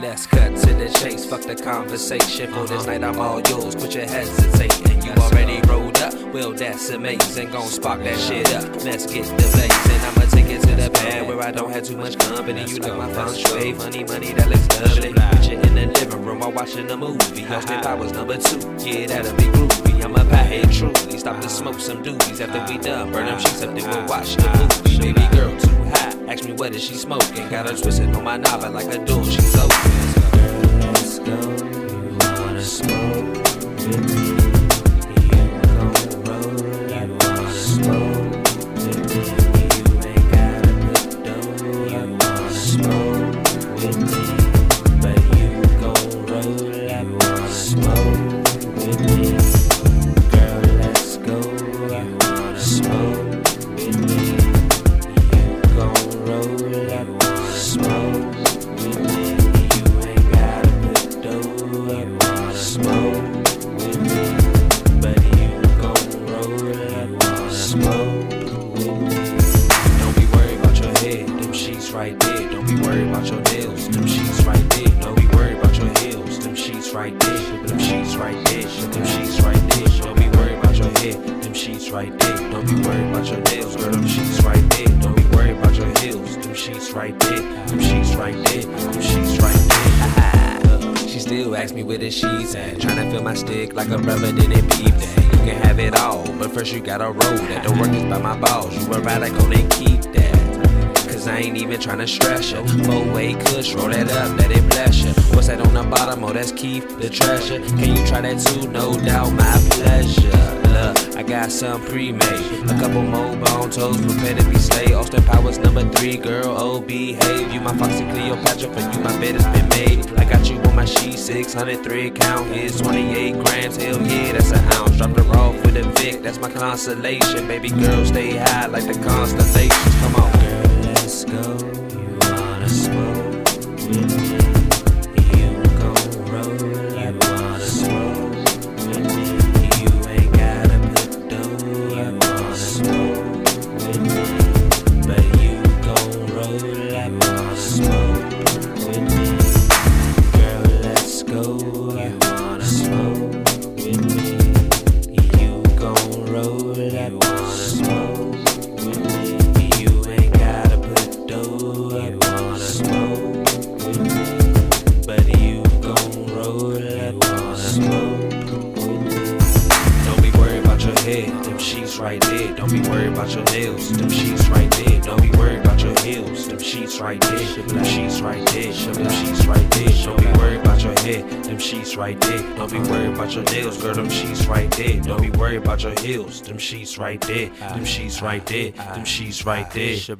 Let's cut to the chase, fuck the conversation. For this night I'm all yours, quit your hesitating. You already rolled up, well that's amazing. Gon' spark that shit up, let's get the bass. And I'ma take it to the bed where I don't have too much company. You know my fun straight, funny money that looks lovely. Put you in the living room while watching a movie. Lost in Powers #2, yeah that'll be groovy. I'm up out here truly, stop to smoke some doobies. After we done, burn them sheets up, then we'll watch the movie. Baby girl too high, ask me what is she smoking. Got her twisted on my knob, I like a door, she's open. Girl, let's go, you wanna smoke with me? You gon' roll, you wanna smoke with me? You ain't got a good dough, you wanna smoke with me? But you gon' roll, you wanna smoke with me? Girl, let's go, you wanna smoke with me? You gon' roll, you wanna smoke with me? Right there, don't be worried about your nails, them sheets right there. Don't be worried about your heels, them sheets right there. Them sheets right there, them sheets right there. Don't be worried about your hair, them sheets right there. Don't be worried about your nails, girl, them sheets right there. Don't be worried about your heels, them sheets right there. Them sheets right there, them sheets right there. She still asks me where the sheets at. Tryna feel my stick like a rubber didn't peep that. You can have it all, but first you gotta roll that. Don't work this by my balls, you a radical and keep that. I ain't even tryna stress ya. Four-way kush, roll that up, let it bless ya. What's that on the bottom? Oh, that's Keith, the treasure. Can you try that too? No doubt, my pleasure. Look, I got some pre-made, a couple more bone toes, prepare to be slayed. Austin Powers #3, girl, oh behave. You my Foxy Cleopatra, for you my bed has been made. I got you on my sheet, 603 count. Here's 28 grams, hell yeah, that's an ounce. Drop the raw with a Vic, that's my consolation. Baby girl, stay high like the constellations. Come on, girl. Let's go, you wanna smoke with me? You gon' roll, you wanna smoke with me? You ain't gotta put dough, you wanna smoke with me? But you gon' roll, you wanna smoke with me? Girl, let's go, you wanna smoke with me? You gon' roll, you wanna smoke with me? Them sheets right there, don't be worried about your nails. Them sheets right there, don't be worried about your heels. Them sheets right there, them sheets right there, them sheets right there. Don't be worried about your hair, them sheets right there. Don't be worried about your nails, girl, them sheets right there. Don't be worried about your heels, them sheets right there, them sheets right there, them sheets right there.